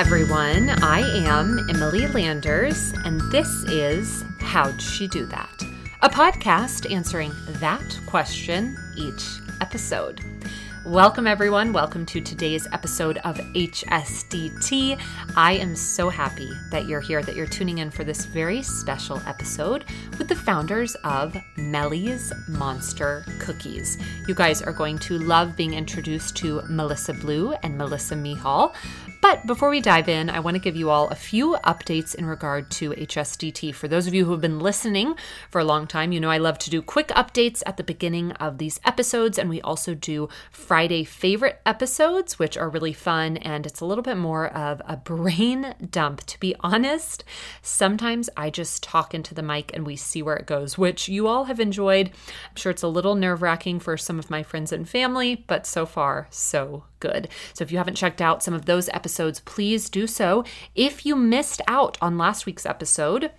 everyone. I am Emily Landers, and this is How'd She Do That? A podcast answering that question each episode. Welcome, everyone. Welcome to today's episode of HSDT. I am so happy that you're here, that you're tuning in for this very special episode with the founders of Melly's Monster Cookies. You guys are going to love being introduced to Melissa Blue and Melissa Mihal. But before we dive in, I want to give you all a few updates in regard to HSDT. For those of you who have been listening for a long time, you know I love to do quick updates at the beginning of these episodes, and we also do Friday favorite episodes, which are really fun, and it's a little bit more of a brain dump. To be honest, sometimes I just talk into the mic and we see where it goes, which you all have enjoyed. I'm sure it's a little nerve-wracking for some of my friends and family, but so far, so good. So if you haven't checked out some of those episodes, please do so. If you missed out on last week's episode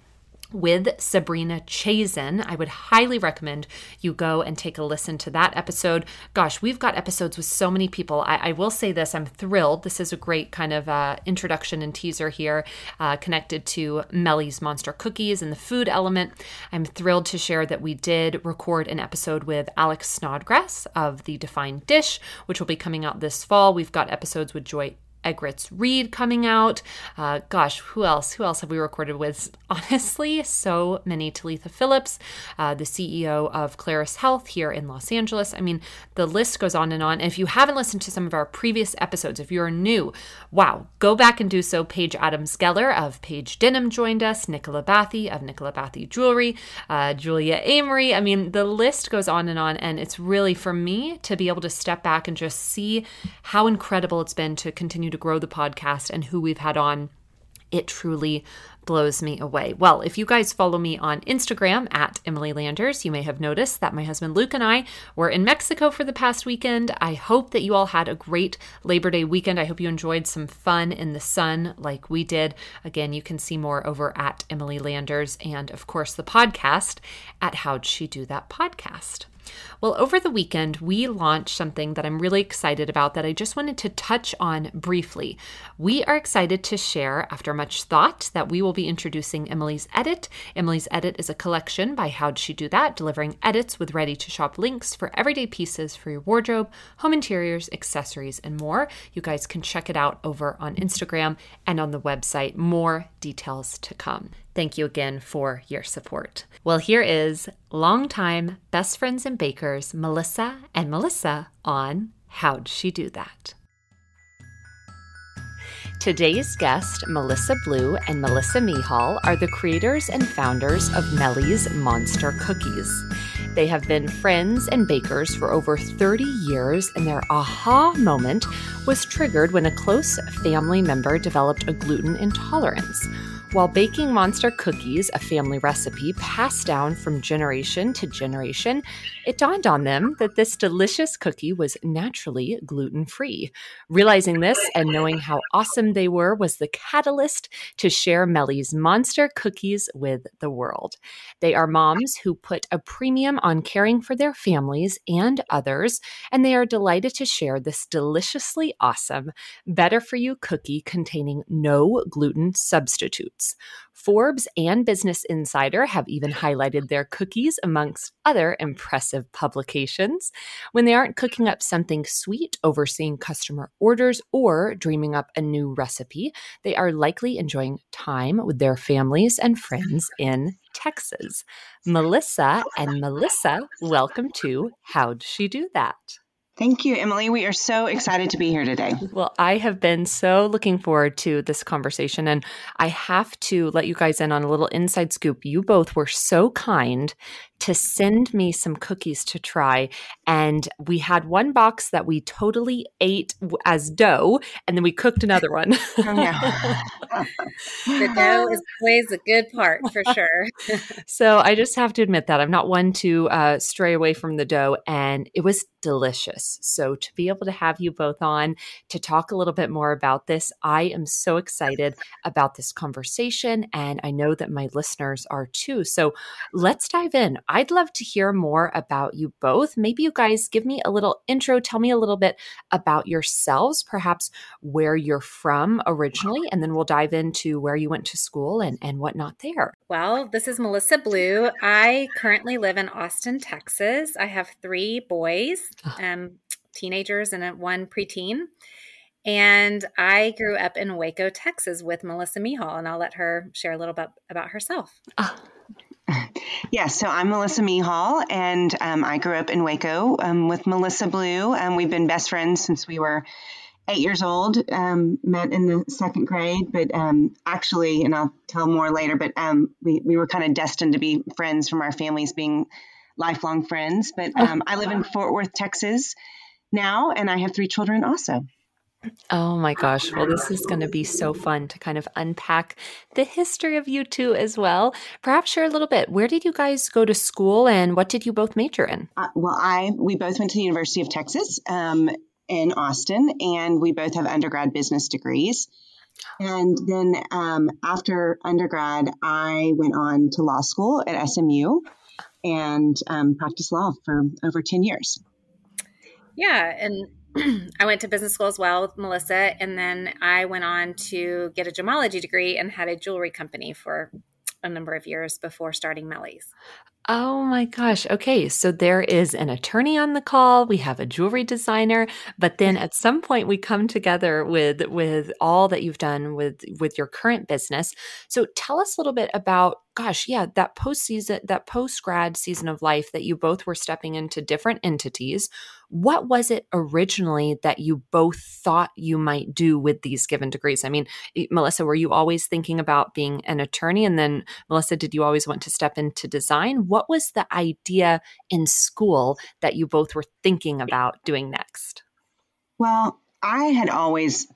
with Sabrina Chazen, I would highly recommend you go and take a listen to that episode. Gosh, we've got episodes with so many people. I will say this, I'm thrilled. This is a great kind of introduction and teaser here connected to Mellie's Monster Cookies and the food element. I'm thrilled to share that we did record an episode with Alex Snodgrass of The Defined Dish, which will be coming out this fall. We've got episodes with Joy Egretz Reed coming out. Gosh, who else have we recorded with? Honestly, so many. Talitha Phillips, the CEO of Clarice Health here in Los Angeles. I mean, the list goes on and on. And if you haven't listened to some of our previous episodes, if you're new, wow, go back and do so. Paige Adams Skeller of Paige Denim joined us. Nicola Bathy of Nicola Bathy Jewelry. Julia Amory. I mean, the list goes on. And it's really, for me, to be able to step back and just see how incredible it's been to continue to grow the podcast and who we've had on, it truly blows me away. Well, if you guys follow me on Instagram at Emily Landers, you may have noticed that my husband Luke and I were in Mexico for the past weekend. I hope that you all had a great Labor Day weekend. I hope you enjoyed some fun in the sun like we did. Again, you can see more over at Emily Landers and, of course, the podcast at How'd She Do That Podcast. Well, over the weekend, we launched something that I'm really excited about that I just wanted to touch on briefly. We are excited to share, after much thought, that we will be introducing Emily's Edit. Emily's Edit is a collection by How'd She Do That, delivering edits with ready-to-shop links for everyday pieces for your wardrobe, home interiors, accessories, and more. You guys can check it out over on Instagram and on the website. More details to come. Thank you again for your support. Well, here is longtime best friends and bakers Melissa and Melissa on How'd She Do That? Today's guest, Melissa Blue and Melissa Mihal, are the creators and founders of Mellie's Monster Cookies. They have been friends and bakers for over 30 years, and their aha moment was triggered when a close family member developed a gluten intolerance. While baking monster cookies, a family recipe passed down from generation to generation, it dawned on them that this delicious cookie was naturally gluten-free. Realizing this and knowing how awesome they were was the catalyst to share Mellie's Monster Cookies with the world. They are moms who put a premium on caring for their families and others, and they are delighted to share this deliciously awesome, better-for-you cookie containing no gluten substitutes. Forbes and Business Insider have even highlighted their cookies amongst other impressive publications. When they aren't cooking up something sweet, overseeing customer orders, or dreaming up a new recipe, they are likely enjoying time with their families and friends in Texas. Melissa and Melissa, welcome to How'd She Do That? Thank you, Emily. We are so excited to be here today. Well, I have been so looking forward to this conversation, and I have to let you guys in on a little inside scoop. You both were so kind to send me some cookies to try, and we had one box that we totally ate as dough, and then we cooked another one. Oh, yeah. The dough is always a good part, for sure. So I just have to admit that I'm not one to stray away from the dough, and it was delicious. So to be able to have you both on to talk a little bit more about this, I am so excited about this conversation, and I know that my listeners are too. So let's dive in. I'd love to hear more about you both. Maybe you guys give me a little intro. Tell me a little bit about yourselves, perhaps where you're from originally, and then we'll dive into where you went to school and whatnot there. Well, this is Melissa Blue. I currently live in Austin, Texas. I have 3 boys, teenagers and 1 preteen. And I grew up in Waco, Texas with Melissa Mihal, and I'll let her share a little bit about herself. Yeah, so I'm Melissa Mihal, and I grew up in Waco with Melissa Blue. We've been best friends since we were 8 years old, met in the 2nd grade, but actually, and I'll tell more later, but we were kind of destined to be friends from our families being lifelong friends. But I live in Fort Worth, Texas now, and I have 3 children also. Oh my gosh. Well, this is going to be so fun to kind of unpack the history of you two as well. Perhaps share a little bit. Where did you guys go to school and what did you both major in? Well, we both went to the University of Texas in Austin, and we both have undergrad business degrees. And then after undergrad, I went on to law school at SMU and practiced law for over 10 years. Yeah. And I went to business school as well with Melissa, and then I went on to get a gemology degree and had a jewelry company for a number of years before starting Mellie's. Oh my gosh. Okay. So there is an attorney on the call. We have a jewelry designer, but then at some point we come together with all that you've done with your current business. So tell us a little bit about, gosh, yeah, that post-grad season of life that you both were stepping into different entities. What was it originally that you both thought you might do with these given degrees? I mean, Melissa, were you always thinking about being an attorney? And then Melissa, did you always want to step into design? What was the idea in school that you both were thinking about doing next? Well, I had always,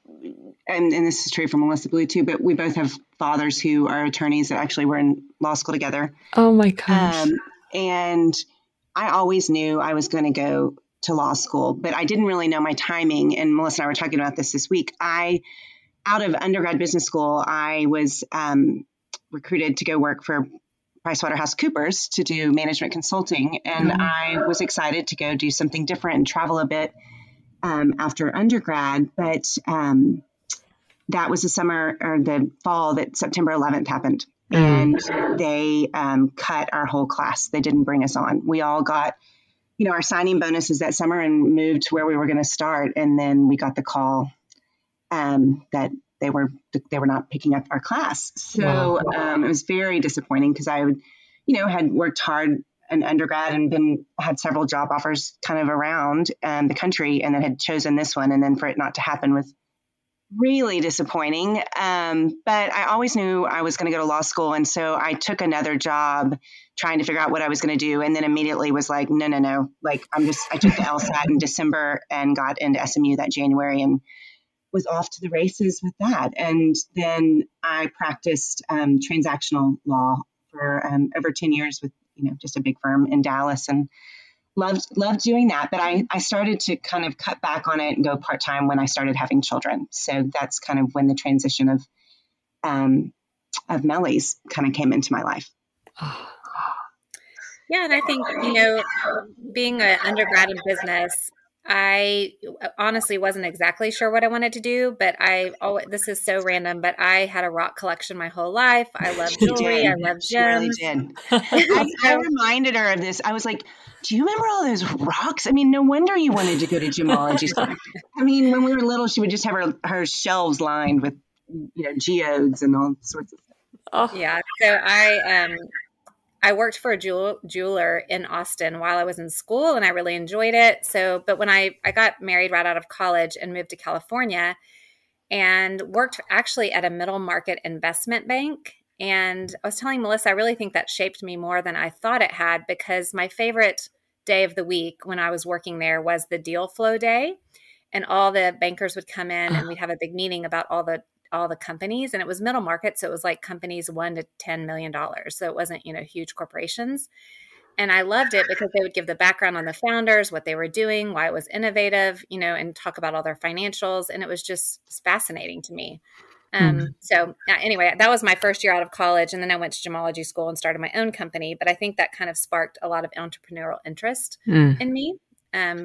and this is true for Melissa Blue too, but we both have fathers who are attorneys that actually were in law school together. Oh my gosh. And I always knew I was going to go to law school, but I didn't really know my timing. And Melissa and I were talking about this week. Out of undergrad business school, I was recruited to go work for PricewaterhouseCoopers to do management consulting. And I was excited to go do something different and travel a bit after undergrad. But that was the summer or the fall that September 11th happened. And they cut our whole class. They didn't bring us on. We all got, you know, our signing bonuses that summer and moved to where we were going to start. And then we got the call that they were not picking up our class. So it was very disappointing because I would, you know, had worked hard in undergrad and had several job offers kind of around the country, and then had chosen this one. And then for it not to happen was really disappointing. But I always knew I was going to go to law school. And so I took another job trying to figure out what I was going to do. And then immediately was like, no. Like I took the LSAT in December and got into SMU that January and was off to the races with that. And then I practiced transactional law for over 10 years with, you know, just a big firm in Dallas, and loved doing that. But I started to kind of cut back on it and go part-time when I started having children. So that's kind of when the transition of Mellie's kind of came into my life. Yeah. And I think, you know, being an undergrad in business, I honestly wasn't exactly sure what I wanted to do, but this is so random, but I had a rock collection my whole life. I love jewelry. I love gems. She really did. I reminded her of this. I was like, do you remember all those rocks? I mean, no wonder you wanted to go to gemology school. I mean, when we were little, she would just have her shelves lined with, you know, geodes and all sorts of stuff. Oh. Yeah. So I worked for a jeweler in Austin while I was in school, and I really enjoyed it. So, but when I got married right out of college and moved to California and worked actually at a middle market investment bank. And I was telling Melissa, I really think that shaped me more than I thought it had, because my favorite day of the week when I was working there was the deal flow day, and all the bankers would come in and we'd have a big meeting about all the companies, and it was middle market. So it was like companies $1 to $10 million. So it wasn't, you know, huge corporations. And I loved it because they would give the background on the founders, what they were doing, why it was innovative, you know, and talk about all their financials. And it was just fascinating to me. So anyway, that was my first year out of college. And then I went to gemology school and started my own company. But I think that kind of sparked a lot of entrepreneurial interest in me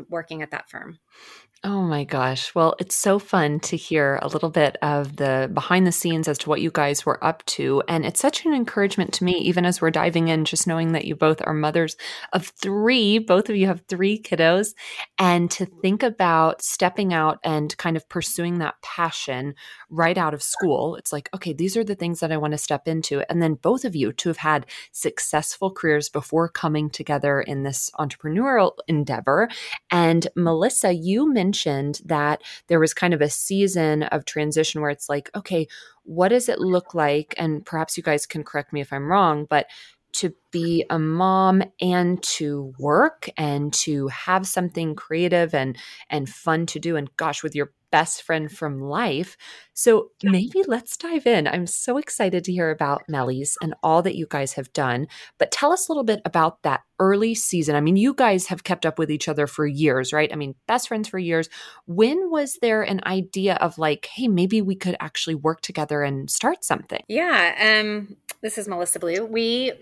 working at that firm. Oh my gosh. Well, it's so fun to hear a little bit of the behind the scenes as to what you guys were up to. And it's such an encouragement to me, even as we're diving in, just knowing that you both are mothers of three, both of you have three kiddos, and to think about stepping out and kind of pursuing that passion right out of school. It's like, okay, these are the things that I want to step into. And then both of you to have had successful careers before coming together in this entrepreneurial endeavor. And Melissa, you mentioned that there was kind of a season of transition where it's like, okay, what does it look like? And perhaps you guys can correct me if I'm wrong, but to be a mom and to work and to have something creative and fun to do, and gosh, with your best friend from life. So maybe let's dive in. I'm so excited to hear about Mellie's and all that you guys have done. But tell us a little bit about that early season. I mean, you guys have kept up with each other for years, right? I mean, best friends for years. When was there an idea of like, hey, maybe we could actually work together and start something? Yeah. This is Melissa Blue. We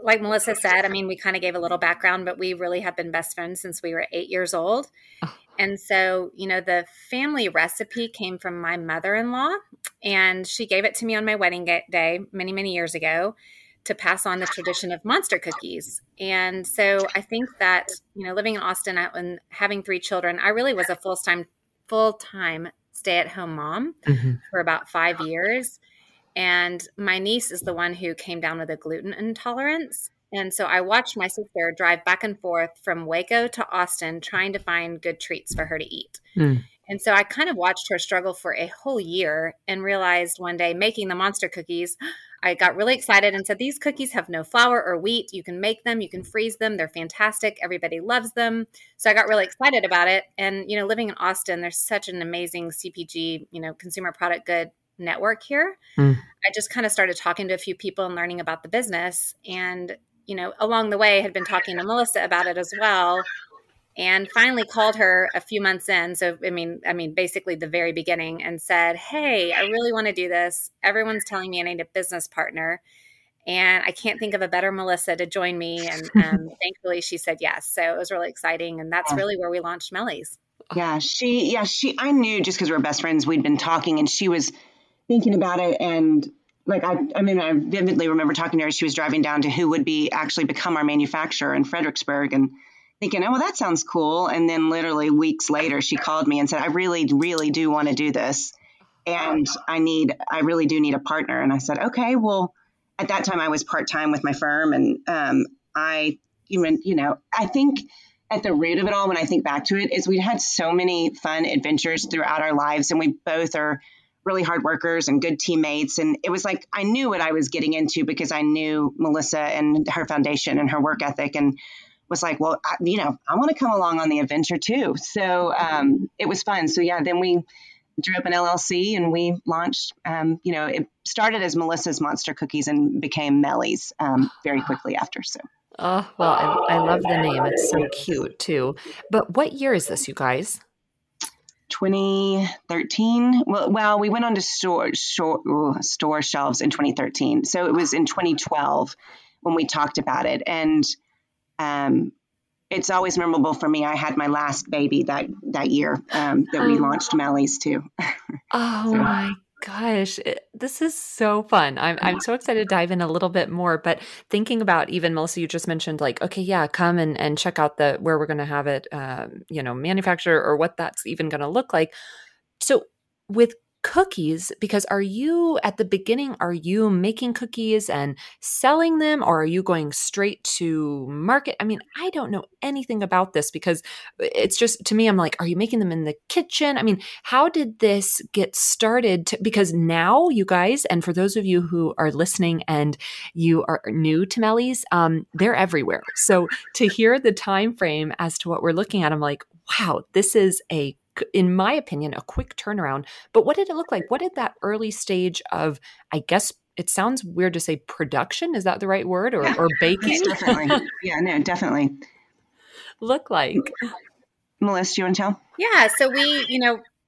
like Melissa said, I mean, we kind of gave a little background, but we really have been best friends since we were 8 years old. Oh. And so, you know, the family recipe came from my mother-in-law, and she gave it to me on my wedding day many, many years ago to pass on the tradition of monster cookies. And so I think that, you know, living in Austin and having three children, I really was a full-time stay-at-home mom for about 5 years. And my niece is the one who came down with a gluten intolerance. And so I watched my sister drive back and forth from Waco to Austin trying to find good treats for her to eat. Mm. And so I kind of watched her struggle for a whole year and realized one day making the monster cookies, I got really excited and said, these cookies have no flour or wheat. You can make them. You can freeze them. They're fantastic. Everybody loves them. So I got really excited about it. And, you know, living in Austin, there's such an amazing CPG, you know, consumer product good network here. Mm. I just kind of started talking to a few people and learning about the business, and you know, along the way had been talking to Melissa about it as well, and finally called her a few months in. So, I mean, basically the very beginning, and said, hey, I really want to do this. Everyone's telling me I need a business partner, and I can't think of a better Melissa to join me. And thankfully she said yes. So it was really exciting. And that's really where we launched Mellie's. Yeah, she, I knew just because we're best friends, we'd been talking, and she was thinking about it, and like, I vividly remember talking to her. She was driving down to who would be actually become our manufacturer in Fredericksburg, and thinking, oh, well, that sounds cool. And then literally weeks later, she called me and said, I really, really do want to do this. And I really do need a partner. And I said, okay, well, at that time I was part-time with my firm. And I think at the root of it all, when I think back to it, is we'd had so many fun adventures throughout our lives, and we both are really hard workers and good teammates. And it was like, I knew what I was getting into because I knew Melissa and her foundation and her work ethic, and was like, well, I want to come along on the adventure too. So it was fun. So yeah, then we drew up an LLC and we launched, it started as Melissa's Monster Cookies and became Mellie's very quickly after. So. Oh, well, I love the name. It's so cute too. But what year is this, you guys? 2013. Well, we went on to store shelves in 2013. So it was in 2012 when we talked about it. And it's always memorable for me. I had my last baby that year that we launched Mellie's too. My gosh, this is so fun. I'm so excited to dive in a little bit more, but thinking about even Melissa, you just mentioned like, okay, yeah, come and check out where we're going to have it, manufacture or what that's even going to look like. So with cookies, because are you making cookies and selling them, or are you going straight to market? I mean, I don't know anything about this because it's just, to me, I'm like, are you making them in the kitchen? I mean, how did this get started? Because now you guys, and for those of you who are listening and you are new to Mellie's, they're everywhere. So to hear the time frame as to what we're looking at, I'm like, wow, this is in my opinion, a quick turnaround. But what did it look like? What did that early stage of, I guess it sounds weird to say production, is that the right word? Or baking? Definitely. Look like. Melissa, do you want to tell? Yeah. So we,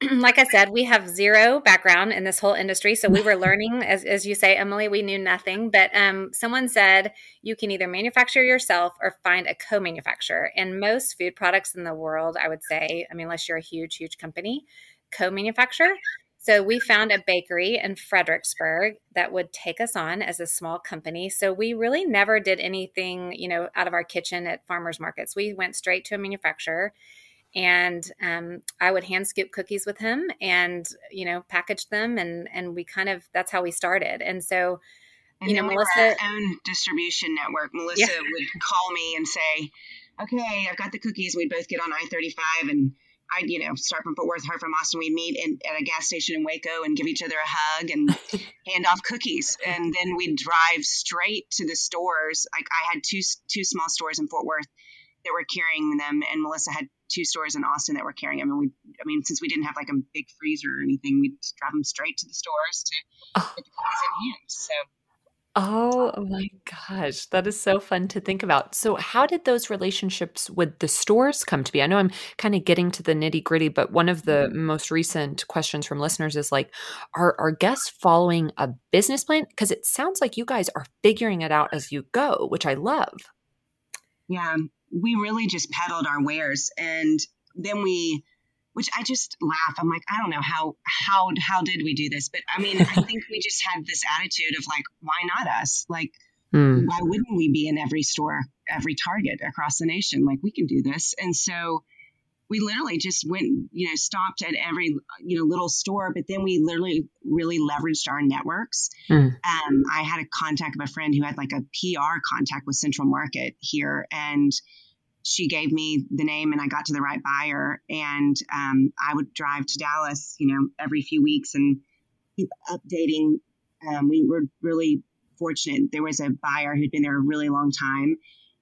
like I said, we have zero background in this whole industry. So we were learning, as you say, Emily, we knew nothing. But someone said you can either manufacture yourself or find a co-manufacturer. And most food products in the world, I would say, I mean, unless you're a huge, huge company, co-manufacturer. So we found a bakery in Fredericksburg that would take us on as a small company. So we really never did anything, you know, out of our kitchen at farmers markets. We went straight to a manufacturer. And I would hand scoop cookies with him and, you know, package them. And we kind of, that's how we started. And so, and you know, Melissa. Our own distribution network. Melissa would call me and say, okay, I've got the cookies. We'd both get on I-35 and I'd, you know, start from Fort Worth, her from Austin. We'd meet at a gas station in Waco and give each other a hug and hand off cookies. And then we'd drive straight to the stores. Like I had two small stores in Fort Worth that were carrying them. And Melissa had two stores in Austin that were carrying them. And I mean, since we didn't have like a big freezer or anything, we'd just drive them straight to the stores to get the cookies in hand. So. Oh my gosh. That is so fun to think about. So how did those relationships with the stores come to be? I know I'm kind of getting to the nitty gritty, but one of the most recent questions from listeners is like, are our guests following a business plan? Because it sounds like you guys are figuring it out as you go, which I love. Yeah. We really just peddled our wares. And then which I just laugh. I'm like, I don't know how did we do this? But I mean, I think we just had this attitude of like, why not us? Like, why wouldn't we be in every store, every Target across the nation? Like we can do this. And so we literally just went, you know, stopped at every, you know, little store, but then we literally really leveraged our networks. I had a contact of a friend who had like a PR contact with Central Market here, and she gave me the name and I got to the right buyer. And I would drive to Dallas, you know, every few weeks and keep updating. We were really fortunate. There was a buyer who'd been there a really long time,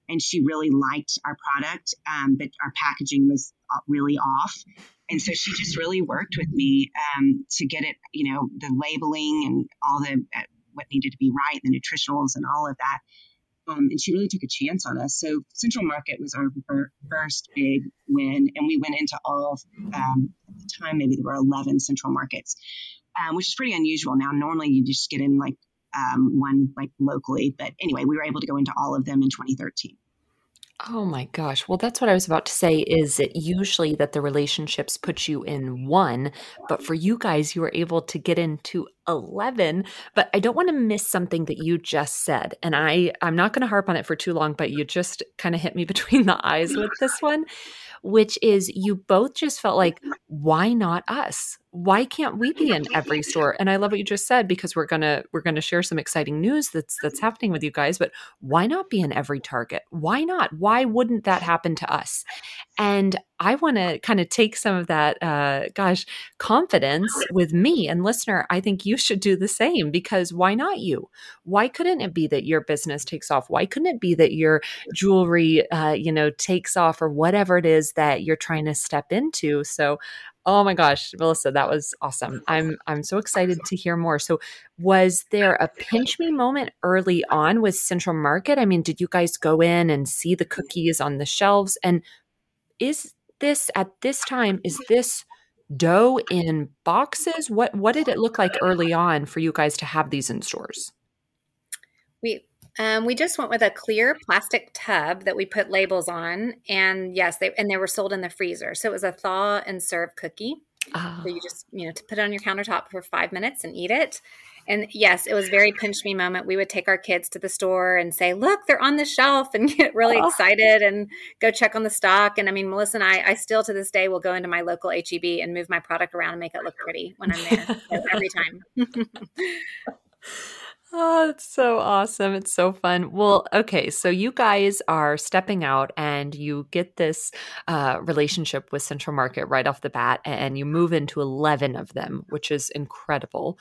and she really liked our product, but our packaging was really off. And so she just really worked with me to get it, you know, the labeling and all the what needed to be right, the nutritionals and all of that. And she really took a chance on us. So Central Market was our first big win. And we went into all of, at the time, maybe there were 11 Central Markets, which is pretty unusual now. Normally you just get in like one like locally. But anyway, we were able to go into all of them in 2013. Oh my gosh. Well, that's what I was about to say is it usually that the relationships put you in one, but for you guys, you were able to get into 11. But I don't want to miss something that you just said. And I'm not going to harp on it for too long, but you just kind of hit me between the eyes with this one, which is you both just felt like, why not us? Why can't we be in every store? And I love what you just said, because we're gonna share some exciting news that's happening with you guys, but why not be in every Target? Why not? Why wouldn't that happen to us? And I want to kind of take some of that, confidence with me. And listener, I think you should do the same, because why not you? Why couldn't it be that your business takes off? Why couldn't it be that your jewelry, takes off, or whatever it is that you're trying to step into? So, oh my gosh, Melissa, that was awesome. I'm so excited to hear more. So was there a pinch me moment early on with Central Market? I mean, did you guys go in and see the cookies on the shelves? And is this dough in boxes? What did it look like early on for you guys to have these in stores? We just went with a clear plastic tub that we put labels on, and yes, they were sold in the freezer. So it was a thaw and serve cookie. Oh. So you just, to put it on your countertop for 5 minutes and eat it. And yes, it was very pinch me moment. We would take our kids to the store and say, look, they're on the shelf, and get really excited and go check on the stock. And I mean, Melissa and I still to this day will go into my local HEB and move my product around and make it look pretty when I'm there. So every time. Oh, it's so awesome. It's so fun. Well, okay. So you guys are stepping out and you get this relationship with Central Market right off the bat, and you move into 11 of them, which is incredible.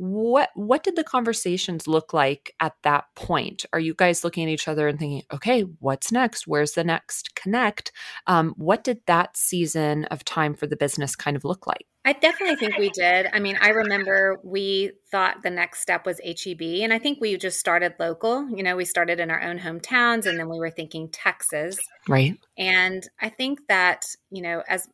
What did the conversations look like at that point? Are you guys looking at each other and thinking, okay, what's next? Where's the next connect? What did that season of time for the business kind of look like? I definitely think we did. I mean, I remember we thought the next step was HEB, and I think we just started local. You know, we started in our own hometowns, and then we were thinking Texas. Right. And I think that, as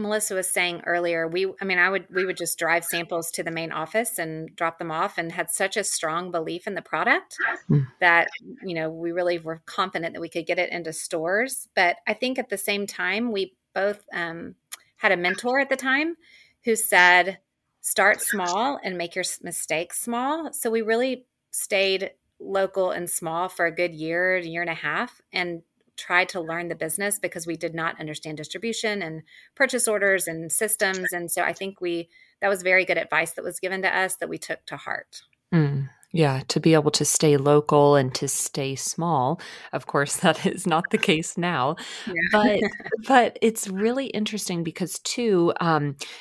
Melissa was saying earlier, we would just drive samples to the main office and drop them off, and had such a strong belief in the product that, you know, we really were confident that we could get it into stores. But I think at the same time, we both had a mentor at the time who said, start small and make your mistakes small. So we really stayed local and small for a good year, year and a half, and tried to learn the business because we did not understand distribution and purchase orders and systems. And so I think that was very good advice that was given to us that we took to heart. Yeah, to be able to stay local and to stay small. Of course, that is not the case now. Yeah. But it's really interesting because too,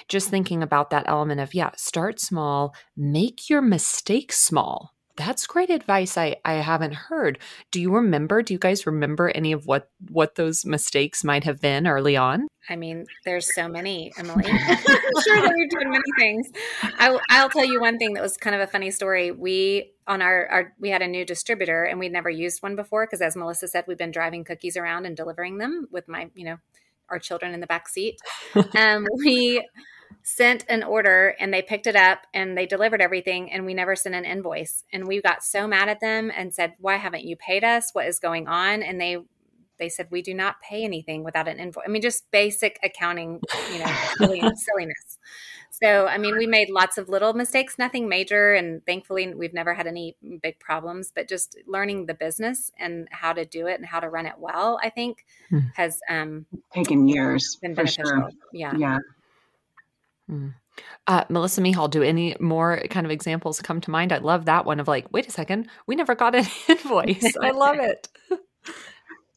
just thinking about that element of, start small, make your mistakes small. That's great advice I haven't heard. Do you guys remember any of what those mistakes might have been early on? I mean, there's so many, Emily. I'm sure that we've done many things. I'll tell you one thing that was kind of a funny story. We had a new distributor and we'd never used one before because, as Melissa said, we've been driving cookies around and delivering them with our children in the back seat. We sent an order and they picked it up and they delivered everything, and we never sent an invoice. And we got so mad at them and said, "Why haven't you paid us? What is going on?" And they said, "We do not pay anything without an invoice." I mean, just basic accounting, silliness. So, I mean, we made lots of little mistakes, nothing major. And thankfully, we've never had any big problems, but just learning the business and how to do it and how to run it well, I think has taken years. Been beneficial. For sure. Yeah. Melissa Mihal, do any more kind of examples come to mind? I love that one of like, wait a second, we never got an invoice. I love it.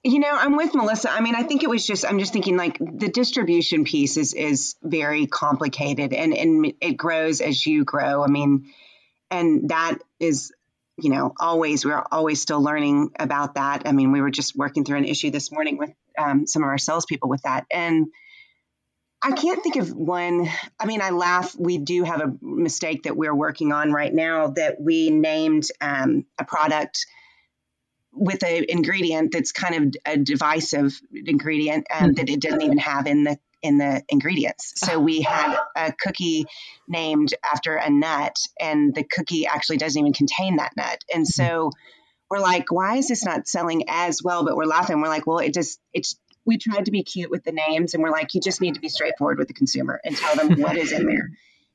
I'm with Melissa. I mean, I think it was I'm just thinking like the distribution piece is very complicated and it grows as you grow. I mean, and that is, we're always still learning about that. I mean, we were just working through an issue this morning with some of our salespeople with that. And I can't think of one. I mean, I laugh. We do have a mistake that we're working on right now that we named a product with an ingredient that's kind of a divisive ingredient that it doesn't even have in the ingredients. So we had a cookie named after a nut, and the cookie actually doesn't even contain that nut. And so we're like, why is this not selling as well? But we're laughing. We're like, well, we tried to be cute with the names, and we're like, you just need to be straightforward with the consumer and tell them what is in there.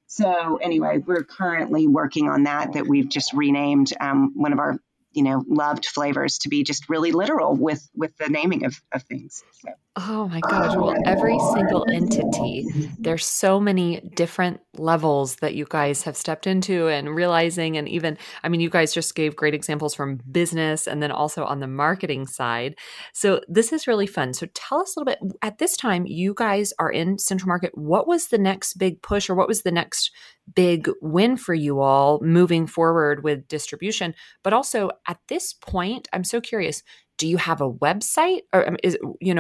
So anyway, we're currently working on that we've just renamed one of our, loved flavors to be just really literal with the naming of things. So. Oh my gosh. Well, every single entity, there's so many different levels that you guys have stepped into and realizing, and even, I mean, you guys just gave great examples from business and then also on the marketing side. So this is really fun. So tell us a little bit, at this time, you guys are in Central Market. What was the next big push, or what was the next big win for you all moving forward with distribution? But also at this point, I'm so curious, do you have a website, or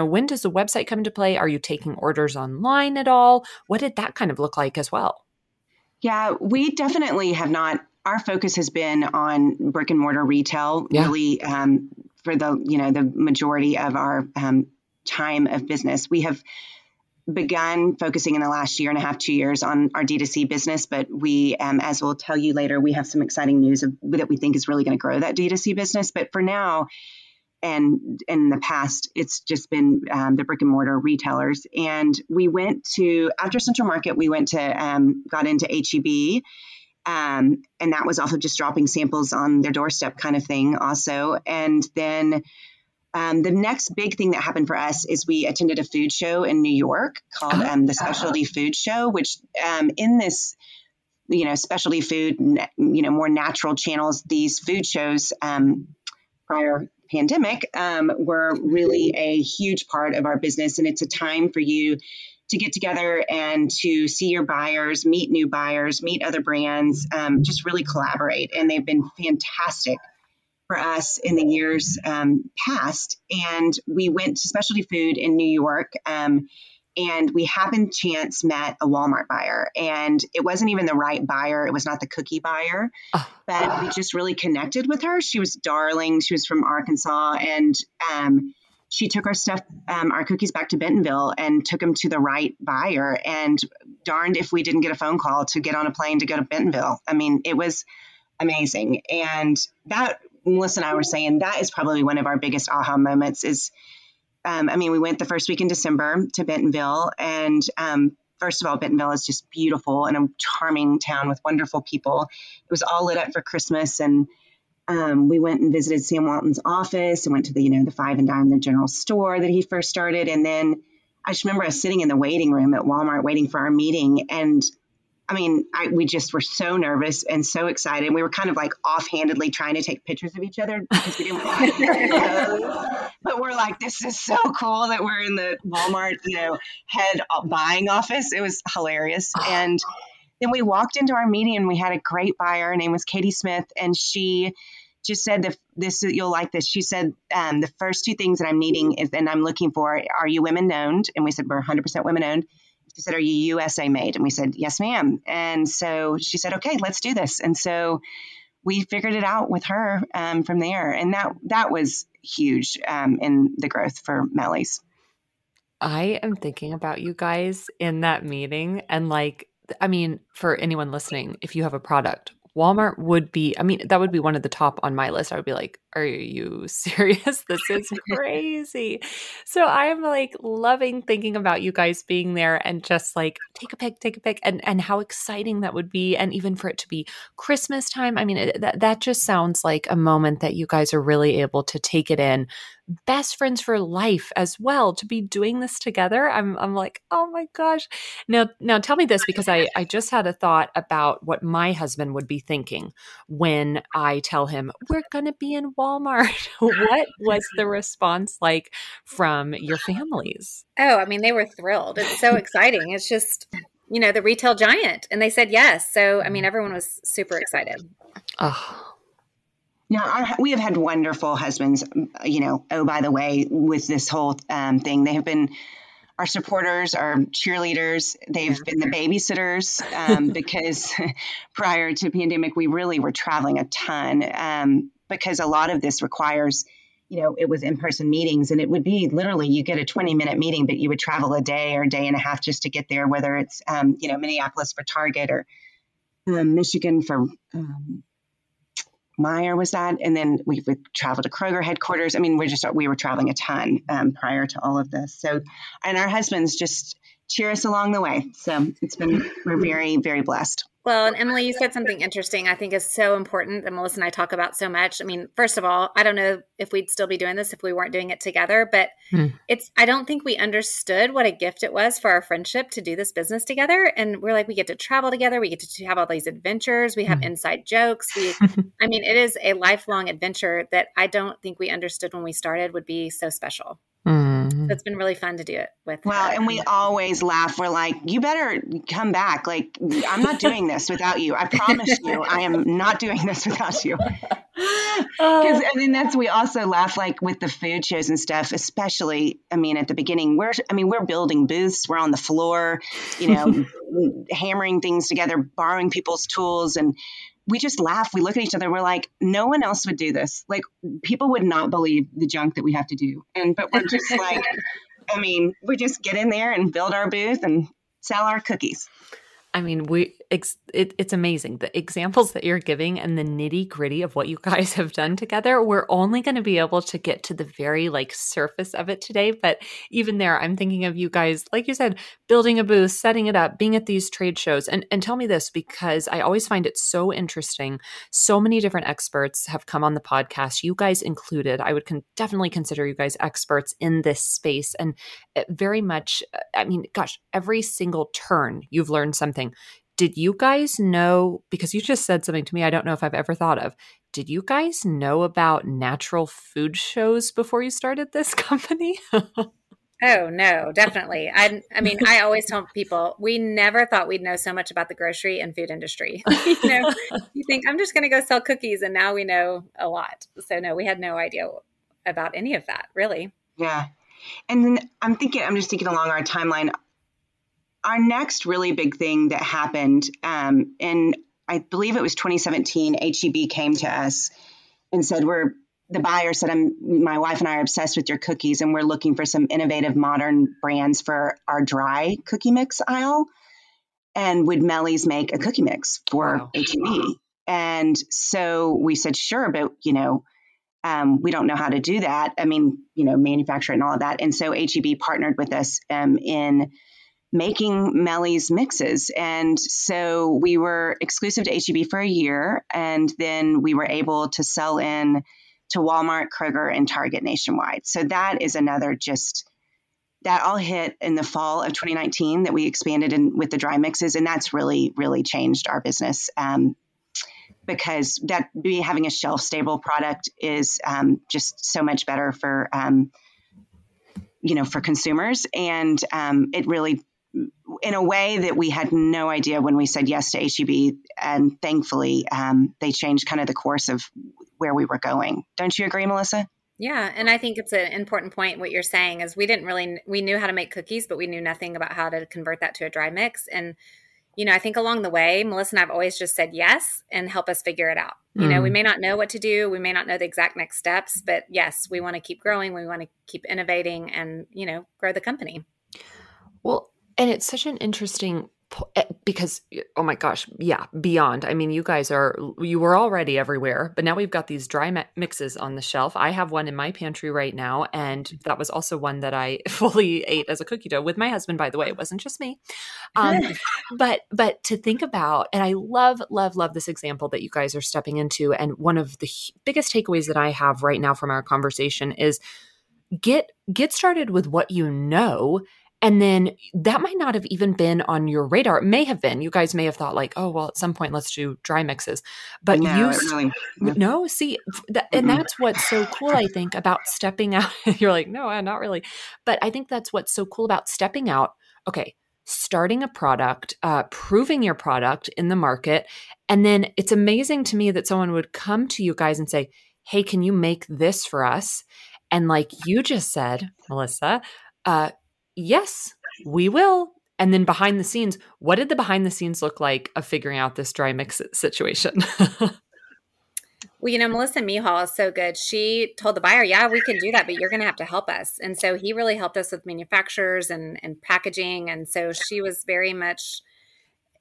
when does the website come into play? Are you taking orders online at all? What did that kind of look like as well? Yeah, we definitely have not. Our focus has been on brick and mortar retail, really, for the the majority of our time of business. We have begun focusing in the last year and a half, 2 years on our D2C business, but we, as we'll tell you later, we have some exciting news that we think is really going to grow that D2C business. But for now, and in the past, it's just been the brick and mortar retailers. And we went to, after Central Market, we went to, got into HEB. And that was also just dropping samples on their doorstep kind of thing also. And then the next big thing that happened for us is we attended a food show in New York called the Specialty Food Show, which in this, specialty food, more natural channels, these food shows prior pandemic were really a huge part of our business. And it's a time for you to get together and to see your buyers, meet new buyers, meet other brands, just really collaborate. And they've been fantastic for us in the years past. And we went to specialty food in New York and we happened chance met a Walmart buyer, and it wasn't even the right buyer. It was not the cookie buyer, but we just really connected with her. She was darling. She was from Arkansas. And she took our stuff, our cookies back to Bentonville and took them to the right buyer. And darned if we didn't get a phone call to get on a plane to go to Bentonville. I mean, it was amazing. And that, Melissa and I were saying, that is probably one of our biggest aha moments is, I mean, we went the first week in December to Bentonville. And first of all, Bentonville is just beautiful and a charming town with wonderful people. It was all lit up for Christmas. And we went and visited Sam Walton's office and went to the, you know, the Five and Dime, the general store that he first started. And then I just remember us sitting in the waiting room at Walmart waiting for our meeting. And I mean, we just were so nervous and so excited. We were kind of like offhandedly trying to take pictures of each other because we didn't want to. But we're like, this is so cool that we're in the Walmart, you know, head buying office. It was hilarious. And then we walked into our meeting and we had a great buyer. Her name was Katie Smith. And she just said, this, you'll like this. She said, the first two things that I'm needing is, and I'm looking for, are you women owned? And we said, we're 100% women owned. She said, are you USA made? And we said, yes, ma'am. And so she said, okay, let's do this. And so we figured it out with her from there. And that was huge in the growth for Mellie's. I am thinking about you guys in that meeting. And like, I mean, for anyone listening, if you have a product, Walmart would be, I mean, that would be one of the top on my list. I would be like, are you serious? This is crazy. So I'm like loving thinking about you guys being there and just like, take a pic and how exciting that would be. And even for it to be Christmas time. I mean, that just sounds like a moment that you guys are really able to take it in. Best friends for life as well, to be doing this together. I'm like, oh my gosh. Now tell me this, because I just had a thought about what my husband would be thinking when I tell him we're going to be in Walmart. What was the response like from your families? Oh, I mean, they were thrilled. It's so exciting. It's just, you know, the retail giant, and they said yes. So, I mean, everyone was super excited. Oh, now, we have had wonderful husbands, you know, oh, by the way, with this whole thing. They have been our supporters, our cheerleaders. They've been the babysitters because prior to pandemic, we really were traveling a ton because a lot of this requires, you know, it was in-person meetings, and it would be literally you get a 20-minute meeting, but you would travel a day or a day and a half just to get there, whether it's, you know, Minneapolis for Target or Michigan for Meijer was that. And then we would travel to Kroger headquarters. I mean, we were traveling a ton prior to all of this. So, and our husbands just cheer us along the way. So we're very, very blessed. Well, and Emily, you said something interesting I think is so important that Melissa and I talk about so much. I mean, first of all, I don't know if we'd still be doing this if we weren't doing it together, but I don't think we understood what a gift it was for our friendship to do this business together. And we're like, we get to travel together. We get to have all these adventures. We have inside jokes. I mean, it is a lifelong adventure that I don't think we understood when we started would be so special. So it's been really fun to do it with. Well, and we always laugh. We're like, you better come back. Like, I'm not doing this without you. I promise you, I am not doing this without you. Because I mean, we also laugh like with the food shows and stuff, especially, I mean, at the beginning, we're building booths, we're on the floor, you know, hammering things together, borrowing people's tools, and we just laugh. We look at each other. We're like, no one else would do this. Like, people would not believe the junk that we have to do. But we're just like, I mean, we just get in there and build our booth and sell our cookies. I mean, it's amazing. The examples that you're giving and the nitty gritty of what you guys have done together, we're only going to be able to get to the very like surface of it today. But even there, I'm thinking of you guys, like you said, building a booth, setting it up, being at these trade shows. And tell me this, because I always find it so interesting. So many different experts have come on the podcast, you guys included. I would definitely consider you guys experts in this space. And very much, I mean, gosh, every single turn you've learned something. Did you guys know, because you just said something to me I don't know if I've ever thought of, did you guys know about natural food shows before you started this company? Oh, no, definitely. I mean, I always tell people, we never thought we'd know so much about the grocery and food industry. You know, you think, I'm just going to go sell cookies, and now we know a lot. So no, we had no idea about any of that, really. Yeah. And then I'm just thinking along our timeline. Our next really big thing that happened, and I believe it was 2017, HEB came to us and said, the buyer said, my wife and I are obsessed with your cookies, and we're looking for some innovative modern brands for our dry cookie mix aisle. And would Mellie's make a cookie mix for HEB? And so we said, sure, but, we don't know how to do that. Manufacture it and all of that. And so HEB partnered with us in making Mellie's mixes. And so we were exclusive to HEB for a year. And then we were able to sell in to Walmart, Kroger, and Target nationwide. So that is another that all hit in the fall of 2019 that we expanded in with the dry mixes. And that's really, really changed our business because having a shelf stable product is just so much better for consumers. And it really, in a way that we had no idea when we said yes to HEB. And thankfully, they changed kind of the course of where we were going. Don't you agree, Melissa? Yeah. And I think it's an important point. What you're saying is we knew how to make cookies, but we knew nothing about how to convert that to a dry mix. And, I think along the way, Melissa and I've always just said yes and help us figure it out. We may not know what to do. We may not know the exact next steps, but yes, we want to keep growing. We want to keep innovating and, grow the company. Well, and it's such an interesting because, oh my gosh, yeah, beyond. You were already everywhere, but now we've got these dry mixes on the shelf. I have one in my pantry right now, and that was also one that I fully ate as a cookie dough with my husband, by the way. It wasn't just me. But to think about, and I love, love, love this example that you guys are stepping into. And one of the biggest takeaways that I have right now from our conversation is get started with what you know. And then that might not have even been on your radar. It may have been. You guys may have thought like, oh, well, at some point, let's do dry mixes. But and that's what's so cool, I think, about stepping out. You're like, no, not really. But I think that's what's so cool about stepping out. Okay, starting a product, proving your product in the market. And then it's amazing to me that someone would come to you guys and say, hey, can you make this for us? And like you just said, Melissa, yes, we will. And then behind the scenes, what did the behind the scenes look like of figuring out this dry mix situation? Well, Melissa Mihal is so good. She told the buyer, yeah, we can do that, but you're going to have to help us. And so he really helped us with manufacturers and packaging. And so she was very much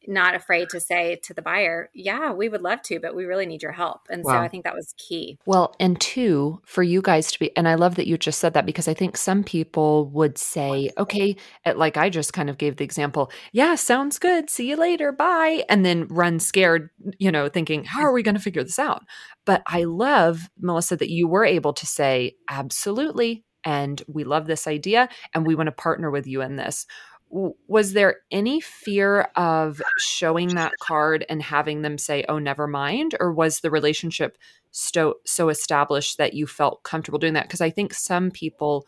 not afraid to say to the buyer, yeah, we would love to, but we really need your help. And so I think that was key. Well, and two, for you guys to be, and I love that you just said that because I think some people would say, okay, like I just kind of gave the example, yeah, sounds good. See you later. Bye. And then run scared, thinking, how are we going to figure this out? But I love, Melissa, that you were able to say, absolutely. And we love this idea and we want to partner with you in this. Was there any fear of showing that card and having them say, oh, never mind? Or was the relationship so established that you felt comfortable doing that? Because I think some people,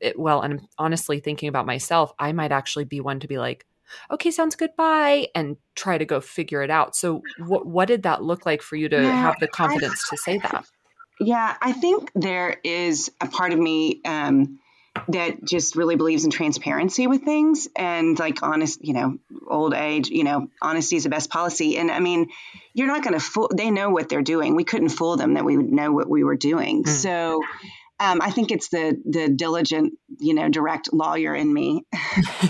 and I'm honestly thinking about myself, I might actually be one to be like, okay, sounds good, bye, and try to go figure it out. So what did that look like for you to have the confidence to say that? Yeah, I think there is a part of me that just really believes in transparency with things and like honest, old age, honesty is the best policy. And you're not going to they know what they're doing. We couldn't fool them that we would know what we were doing. Mm. So I think it's the diligent, direct lawyer in me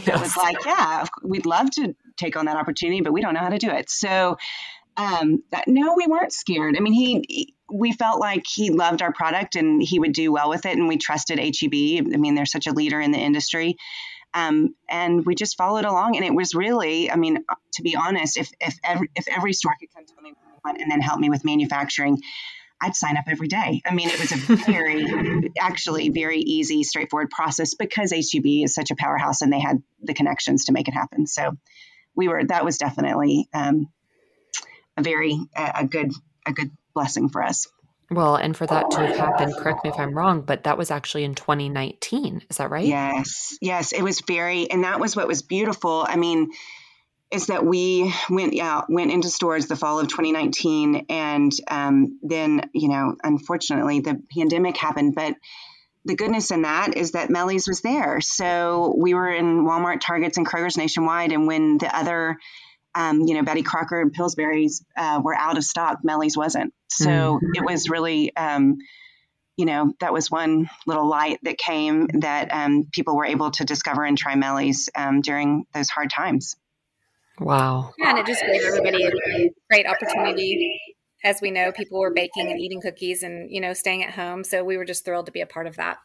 that was like, yeah, we'd love to take on that opportunity, but we don't know how to do it. So no, we weren't scared. We felt like he loved our product and he would do well with it. And we trusted HEB. They're such a leader in the industry. And we just followed along. And it was really, to be honest, if every store could come to me and then help me with manufacturing, I'd sign up every day. It was a very, actually very easy, straightforward process because HEB is such a powerhouse and they had the connections to make it happen. So that was definitely a good blessing for us. Well, and for that to have happened, correct me if I'm wrong, but that was actually in 2019. Is that right? Yes. It was and that was what was beautiful. Is that we went into stores the fall of 2019. And then, unfortunately the pandemic happened, but the goodness in that is that Mellie's was there. So we were in Walmart, Targets, and Kroger's nationwide. And when the other Betty Crocker and Pillsbury's were out of stock. Mellie's wasn't. So it was really you know, that was one little light that came that people were able to discover and try Mellie's during those hard times. Wow. Yeah, and it just gave everybody a great opportunity. As we know, people were baking and eating cookies and, you know, staying at home. So we were just thrilled to be a part of that.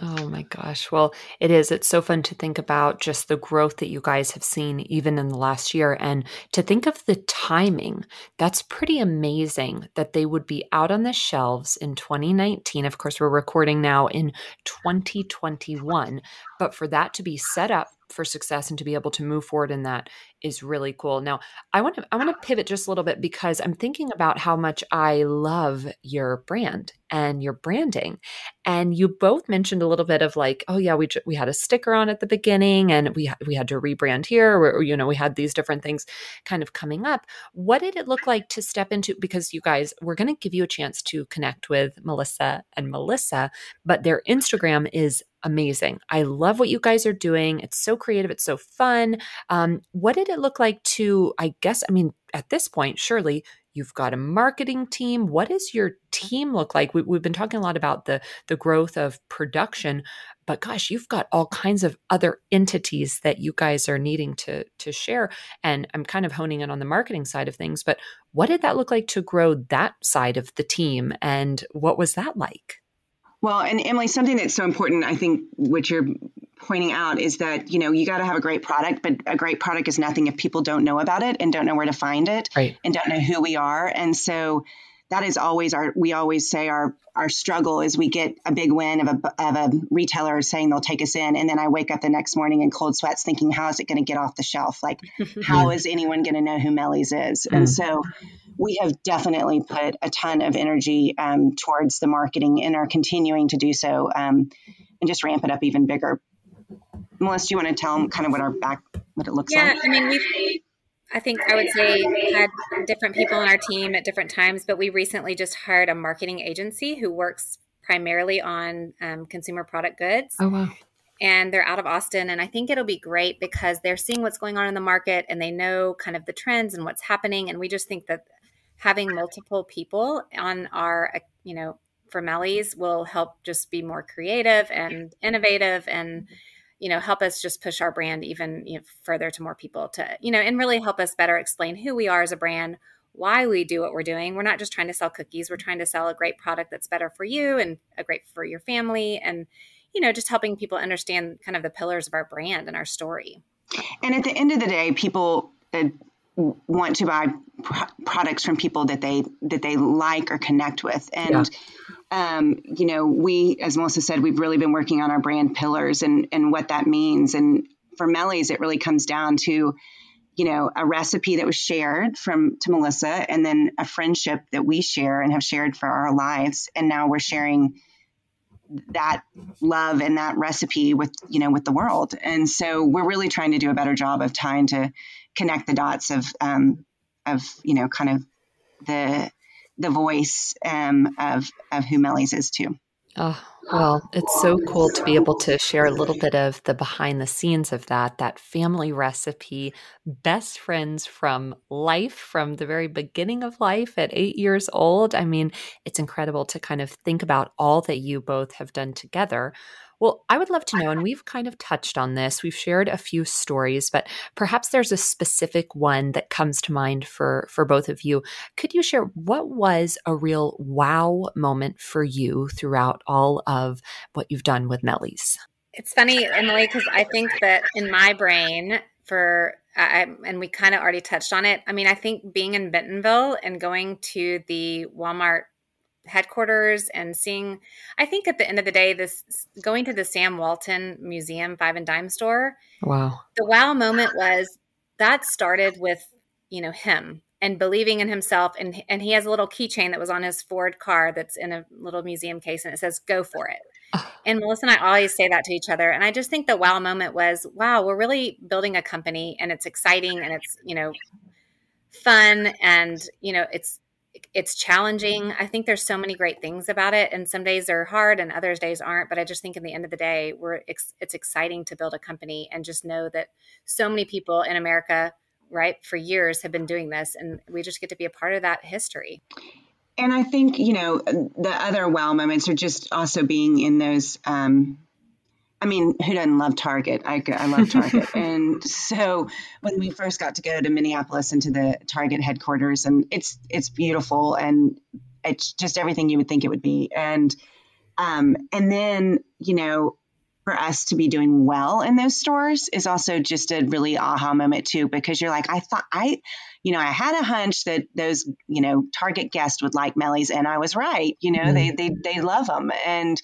Oh my gosh. Well, it is. It's so fun to think about just the growth that you guys have seen even in the last year. And to think of the timing, that's pretty amazing that they would be out on the shelves in 2019. Of course, we're recording now in 2021, but for that to be set up for success and to be able to move forward in that is really cool. Now, I want to pivot just a little bit because I'm thinking about how much I love your brand and your branding. And you both mentioned a little bit of like, oh yeah, we had a sticker on at the beginning and we had to rebrand here, or, you know, we had these different things kind of coming up. What did it look like to step into, because you guys, we're going to give you a chance to connect with Melissa and Melissa, but their Instagram is amazing. I love what you guys are doing. It's so creative. It's so fun. What did it look like to, I guess, I mean, at this point, surely you've got a marketing team. What does your team look like? We've been talking a lot about the growth of production, but gosh, you've got all kinds of other entities that you guys are needing to share. And I'm kind of honing in on the marketing side of things, but what did that look like to grow that side of the team? And what was that like? Well, and Emily, something that's so important, I think, what you're pointing out is that, you know, you got to have a great product, but a great product is nothing if people don't know about it and don't know where to find it, right, and don't know who we are. And so that is always our struggle is we get a big win of a retailer saying they'll take us in. And then I wake up the next morning in cold sweats thinking, how is it going to get off the shelf? Like, how is anyone going to know who Mellie's is? And so we have definitely put a ton of energy towards the marketing and are continuing to do so and just ramp it up even bigger. Melissa, do you want to tell them kind of what it looks like? Yeah, I mean, I would say we had different people on our team at different times, but we recently just hired a marketing agency who works primarily on consumer product goods. Oh, wow. And they're out of Austin. And I think it'll be great because they're seeing what's going on in the market and they know kind of the trends and what's happening. And we just think that having multiple people on our, you know, for Mellie's will help just be more creative and innovative and, you know, help us just push our brand even further to more people to, you know, and really help us better explain who we are as a brand, why we do what we're doing. We're not just trying to sell cookies. We're trying to sell a great product that's better for you and a great for your family and, you know, just helping people understand kind of the pillars of our brand and our story. And at the end of the day, people want to buy products from people that they like or connect with. And, yeah. You know, we, as Melissa said, we've really been working on our brand pillars and what that means. And for Mellie's, it really comes down to, you know, a recipe that was shared to Melissa, and then a friendship that we share and have shared for our lives. And now we're sharing that love and that recipe with, you know, with the world. And so we're really trying to do a better job of trying to connect the dots of, you know, kind of the voice, of who Mellie's is too. Oh, well, it's so cool to be able to share a little bit of the behind the scenes of that family recipe, best friends from life, from the very beginning of life at 8 years old. I mean, it's incredible to kind of think about all that you both have done together. Well, I would love to know, and we've kind of touched on this, we've shared a few stories, but perhaps there's a specific one that comes to mind for both of you. Could you share what was a real wow moment for you throughout all of what you've done with Mellie's? It's funny, Emily, because I think that in my brain and we kind of already touched on it. I mean, I think being in Bentonville and going to the Walmart headquarters and seeing, I think at the end of the day, going to the Sam Walton Museum 5 and Dime store. Wow. The wow moment was that started with, you know, him and believing in himself. And he has a little keychain that was on his Ford car that's in a little museum case and it says, "Go for it." And Melissa and I always say that to each other. And I just think the wow moment was, wow, we're really building a company and it's exciting and it's, you know, fun and, you know, it's challenging. I think there's so many great things about it. And some days are hard and other days aren't. But I just think in the end of the day, it's exciting to build a company and just know that so many people in America, right, for years have been doing this. And we just get to be a part of that history. And I think, you know, the other wow moments are just also being in those, I mean, who doesn't love Target? I love Target. And so when we first got to go to Minneapolis and to the Target headquarters, and it's beautiful and it's just everything you would think it would be. And then, you know, for us to be doing well in those stores is also just a really aha moment too, because you're like, I had a hunch that those, you know, Target guests would like Mellie's, and I was right. You know, mm-hmm. they love them. And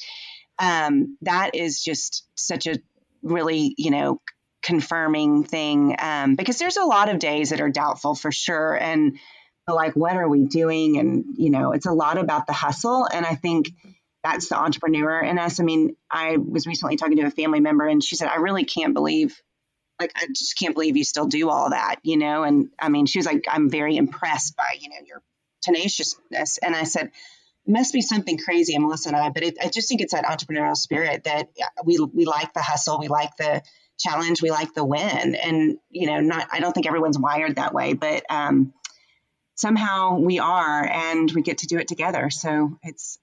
that is just such a really, you know, confirming thing, because there's a lot of days that are doubtful for sure. And like, what are we doing? And, you know, it's a lot about the hustle. And I think that's the entrepreneur in us. I mean, I was recently talking to a family member and she said, I just can't believe you still do all that, you know? And I mean, she was like, I'm very impressed by, you know, your tenaciousness. And I said, must be something crazy, Melissa and I, but I just think it's that entrepreneurial spirit that we like the hustle, we like the challenge, we like the win, and you know, I don't think everyone's wired that way, but somehow we are, and we get to do it together. So it's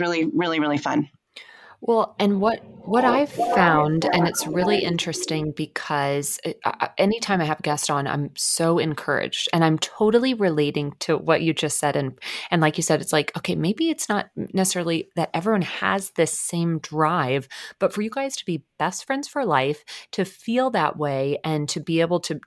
really, really, really fun. Well, and what I've found, and it's really interesting because anytime I have a guest on, I'm so encouraged, and I'm totally relating to what you just said. And like you said, it's like, okay, maybe it's not necessarily that everyone has this same drive, but for you guys to be best friends for life, to feel that way, and to be able to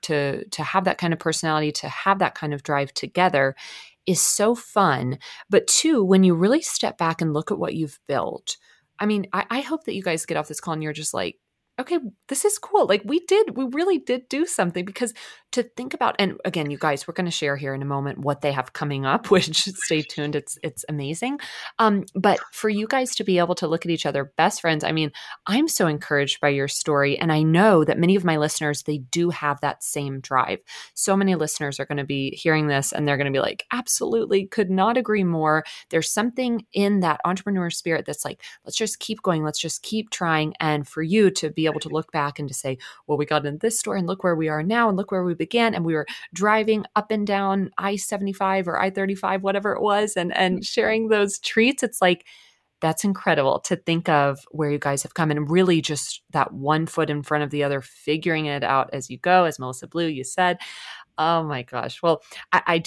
have that kind of personality, to have that kind of drive together is so fun. But two, when you really step back and look at what you've built, I mean, I hope that you guys get off this call and you're just like, okay, this is cool. Like we really did do something, because to think about, and again, you guys, we're going to share here in a moment what they have coming up, which stay tuned. It's amazing. But for you guys to be able to look at each other, best friends, I mean, I'm so encouraged by your story. And I know that many of my listeners, they do have that same drive. So many listeners are going to be hearing this and they're going to be like, absolutely could not agree more. There's something in that entrepreneur spirit that's like, let's just keep going. Let's just keep trying. And for you to be able to look back and to say, well, we got in this store and look where we are now and look where we began, and we were driving up and down I-75 or I-35, whatever it was, and sharing those treats. It's like, that's incredible to think of where you guys have come, and really just that one foot in front of the other, figuring it out as you go, as Melissa Blue, you said. Oh my gosh. Well, I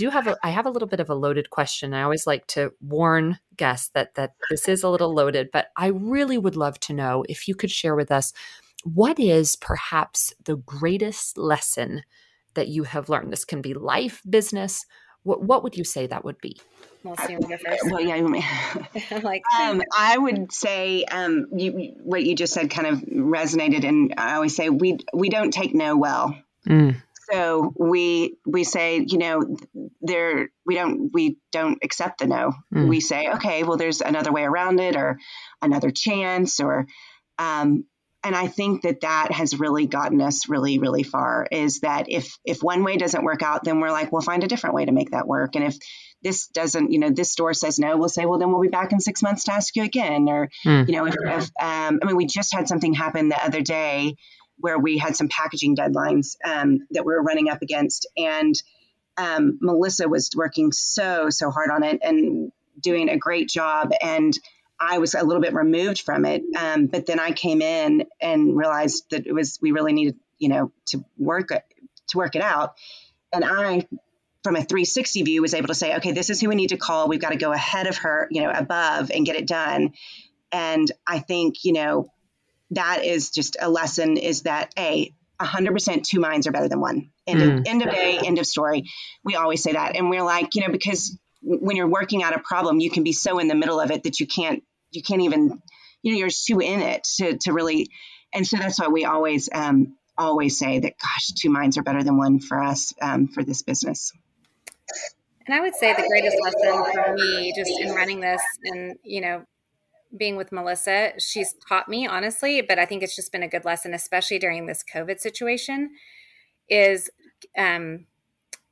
have a little bit of a loaded question. I always like to warn guests that this is a little loaded, but I really would love to know if you could share with us, what is perhaps the greatest lesson that you have learned? This can be life, business. What would you say that would be? Well, yeah, I would say what you just said kind of resonated, and I always say we don't take no well. Mm. So we say, you know, we don't accept the no. Mm. We say, okay, well, there's another way around it, or another chance, or and I think that has really gotten us really, really far, is that if one way doesn't work out, then we're like, we'll find a different way to make that work. And if this doesn't, you know, this store says no, we'll say, well, then we'll be back in 6 months to ask you again. Or, you know, if we just had something happen the other day where we had some packaging deadlines that we were running up against. And Melissa was working so hard on it and doing a great job. And I was a little bit removed from it. But then I came in and realized that we really needed, you know, to work it out. And I, from a 360 view, was able to say, okay, this is who we need to call. We've got to go ahead of her, you know, above, and get it done. And I think, you know, that is just a lesson, is that 100% two minds are better than one. End of day, end of story. We always say that. And we're like, you know, because when you're working out a problem, you can be so in the middle of it that you can't even, you know, you're too in it to really. And so that's why we always say that, gosh, two minds are better than one for us, for this business. And I would say the greatest lesson for me, just in running this and, you know, being with Melissa, she's taught me, honestly, but I think it's just been a good lesson, especially during this COVID situation, is,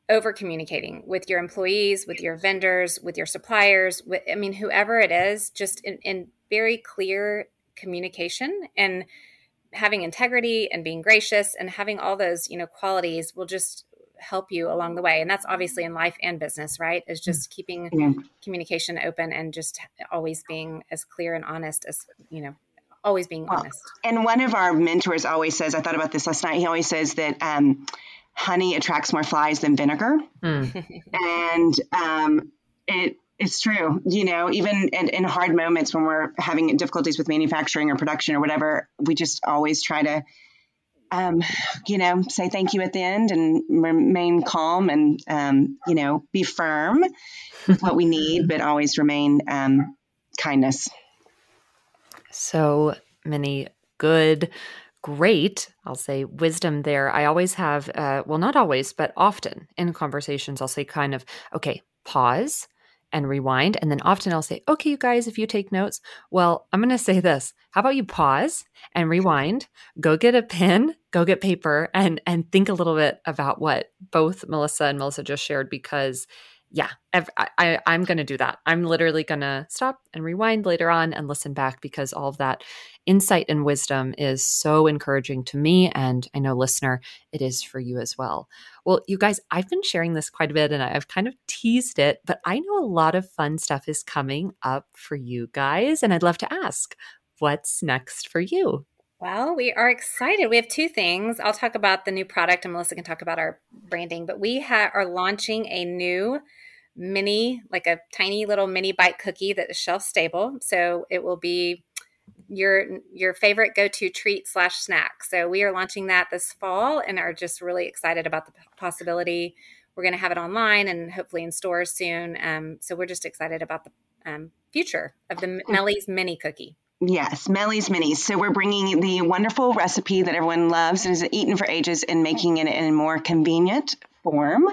over communicating with your employees, with your vendors, with your suppliers, whoever it is, just in very clear communication, and having integrity and being gracious and having all those, you know, qualities will just help you along the way. And that's obviously in life and business, right? Is just keeping communication open and just always being as clear and honest as, you know, always being honest. And one of our mentors always says, I thought about this last night. He always says that, honey attracts more flies than vinegar. And, it's true, you know, even in hard moments when we're having difficulties with manufacturing or production or whatever, we just always try to, you know, say thank you at the end and remain calm and, you know, be firm with what we need, but always remain kindness. So many good, great, I'll say, wisdom there. I always have, well, not always, but often in conversations, I'll say kind of, okay, pause and rewind. And then often I'll say, okay, you guys, if you take notes, well, I'm going to say this. How about you pause and rewind, go get a pen, go get paper, and think a little bit about what both Melissa and Melissa just shared, because yeah, I'm going to do that. I'm literally going to stop and rewind later on and listen back, because all of that insight and wisdom is so encouraging to me. And I know, listener, it is for you as well. Well, you guys, I've been sharing this quite a bit and I've kind of teased it, but I know a lot of fun stuff is coming up for you guys. And I'd love to ask, what's next for you? Well, we are excited. We have two things. I'll talk about the new product and Melissa can talk about our branding, but we are launching a new mini, like a tiny little mini bite cookie that is shelf stable. So it will be your favorite go-to treat / snack. So we are launching that this fall and are just really excited about the possibility. We're going to have it online and hopefully in stores soon. So we're just excited about the future of the Melly's Mini Cookie. Yes, Melly's Minis. So we're bringing the wonderful recipe that everyone loves and has eaten for ages and making it in a more convenient form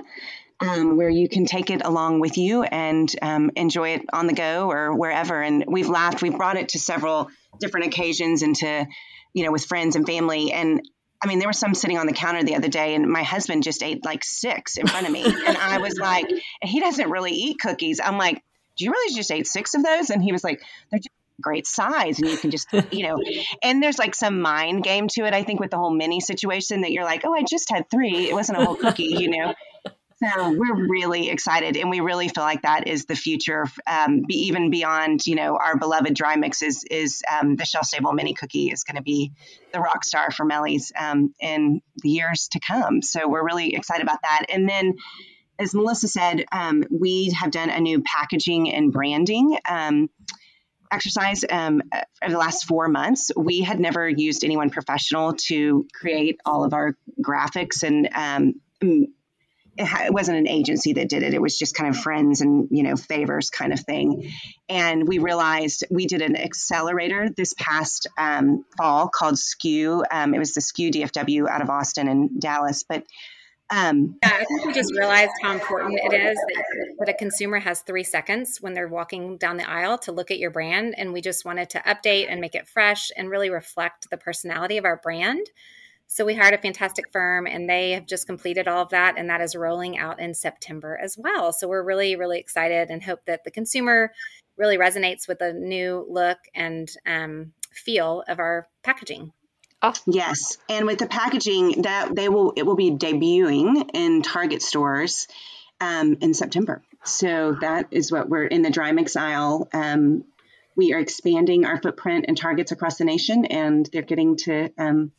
where you can take it along with you and enjoy it on the go or wherever. And we've brought it to several different occasions and to, you know, with friends and family. And I mean, there were some sitting on the counter the other day and my husband just ate like 6 in front of me. And I was like, he doesn't really eat cookies. I'm like, do you really just ate 6 of those? And he was like, they're just great size and you can just, you know, and there's like some mind game to it, I think, with the whole mini situation that you're like, oh, I just had 3. It wasn't a whole cookie, you know? So we're really excited. And we really feel like that is the future, even beyond, you know, our beloved dry mix is the shelf stable mini cookie is going to be the rock star for Mellie's in the years to come. So we're really excited about that. And then, as Melissa said, we have done a new packaging and branding exercise over the last 4 months. We had never used anyone professional to create all of our graphics, and it wasn't an agency that did it. It was just kind of friends and, you know, favors kind of thing. And we realized we did an accelerator this past fall called SKU. It was the SKU DFW out of Austin and Dallas, but yeah, I think we just realized how important it is that a consumer has 3 seconds when they're walking down the aisle to look at your brand. And we just wanted to update and make it fresh and really reflect the personality of our brand. So we hired a fantastic firm and they have just completed all of that. And that is rolling out in September as well. So we're really, really excited and hope that the consumer really resonates with the new look and feel of our packaging. Oh. Yes. And with the packaging that it will be debuting in Target stores in September. So that is what we're in the dry mix aisle. We are expanding our footprint in Targets across the nation, and they're getting to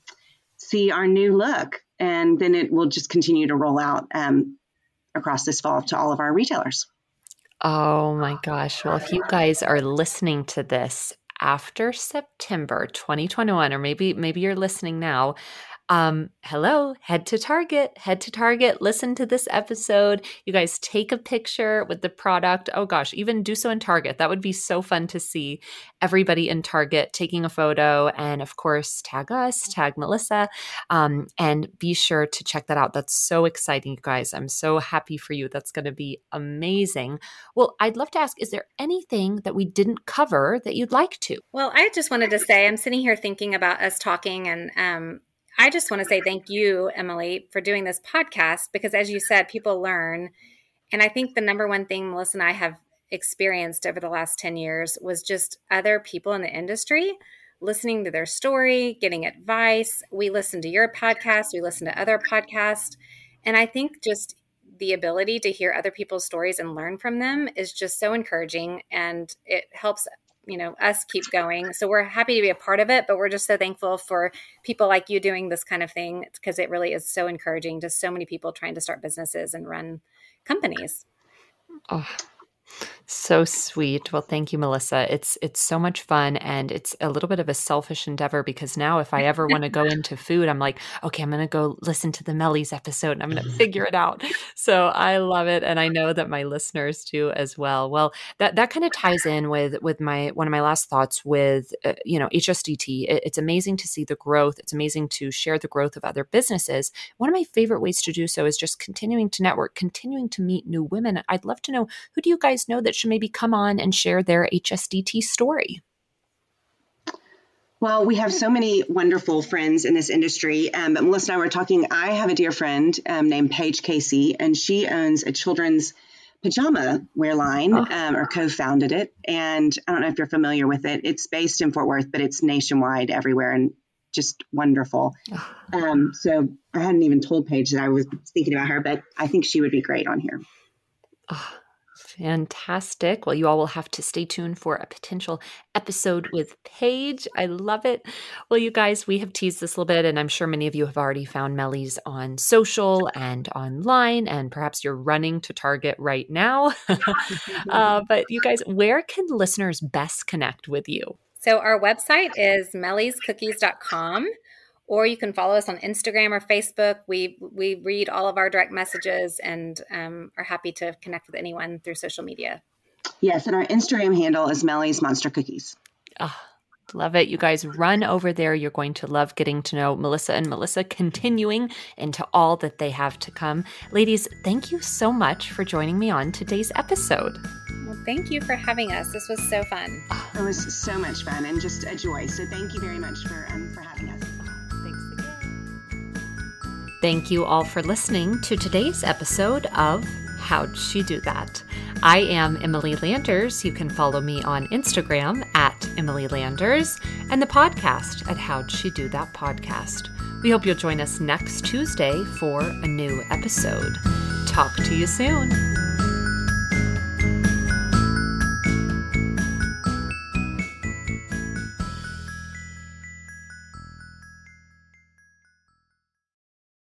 see our new look. And then it will just continue to roll out across this fall to all of our retailers. Oh my gosh. Well, if you guys are listening to this after September 2021, or maybe you're listening now, head to Target, listen to this episode. You guys take a picture with the product. Oh gosh, even do so in Target. That would be so fun to see everybody in Target taking a photo, and of course, tag us, tag Melissa, and be sure to check that out. That's so exciting, you guys. I'm so happy for you. That's going to be amazing. Well, I'd love to ask, is there anything that we didn't cover that you'd like to? Well, I just wanted to say, I'm sitting here thinking about us talking, and I just want to say thank you, Emily, for doing this podcast, because as you said, people learn. And I think the number one thing Melissa and I have experienced over the last 10 years was just other people in the industry listening to their story, getting advice. We listen to your podcast. We listen to other podcasts. And I think just the ability to hear other people's stories and learn from them is just so encouraging, and it helps, you know, us keep going. So we're happy to be a part of it, but we're just so thankful for people like you doing this kind of thing, because it really is so encouraging to so many people trying to start businesses and run companies. Oh, so sweet. Well, thank you, Melissa. It's so much fun, and it's a little bit of a selfish endeavor, because now if I ever want to go into food, I'm like, okay, I'm going to go listen to the Mellie's episode and I'm going to figure it out. So I love it, and I know that my listeners do as well. Well, that kind of ties in with my one of my last thoughts with HSDT. It's amazing to see the growth. It's amazing to share the growth of other businesses. One of my favorite ways to do so is just continuing to network, continuing to meet new women. I'd love to know, who do you guys know that should maybe come on and share their HSDT story? Well, we have so many wonderful friends in this industry. But Melissa and I were talking. I have a dear friend named Paige Casey, and she owns a children's pajama wear line, or co-founded it. And I don't know if you're familiar with it. It's based in Fort Worth, but it's nationwide everywhere, and just wonderful. So I hadn't even told Paige that I was thinking about her, but I think she would be great on here. Fantastic. Well, you all will have to stay tuned for a potential episode with Paige. I love it. Well, you guys, we have teased this a little bit, and I'm sure many of you have already found Mellie's on social and online, and perhaps you're running to Target right now. But you guys, where can listeners best connect with you? So our website is mellyscookies.com. Or you can follow us on Instagram or Facebook. We read all of our direct messages and are happy to connect with anyone through social media. Yes, and our Instagram handle is Melly's Monster Cookies. Oh, love it. You guys run over there. You're going to love getting to know Melissa and Melissa, continuing into all that they have to come. Ladies, thank you so much for joining me on today's episode. Well, thank you for having us. This was so fun. Oh, it was so much fun and just a joy. So thank you very much for having us. Thank you all for listening to today's episode of How'd She Do That? I am Emily Landers. You can follow me on Instagram @EmilyLanders and the podcast at How'd She Do That Podcast. We hope you'll join us next Tuesday for a new episode. Talk to you soon.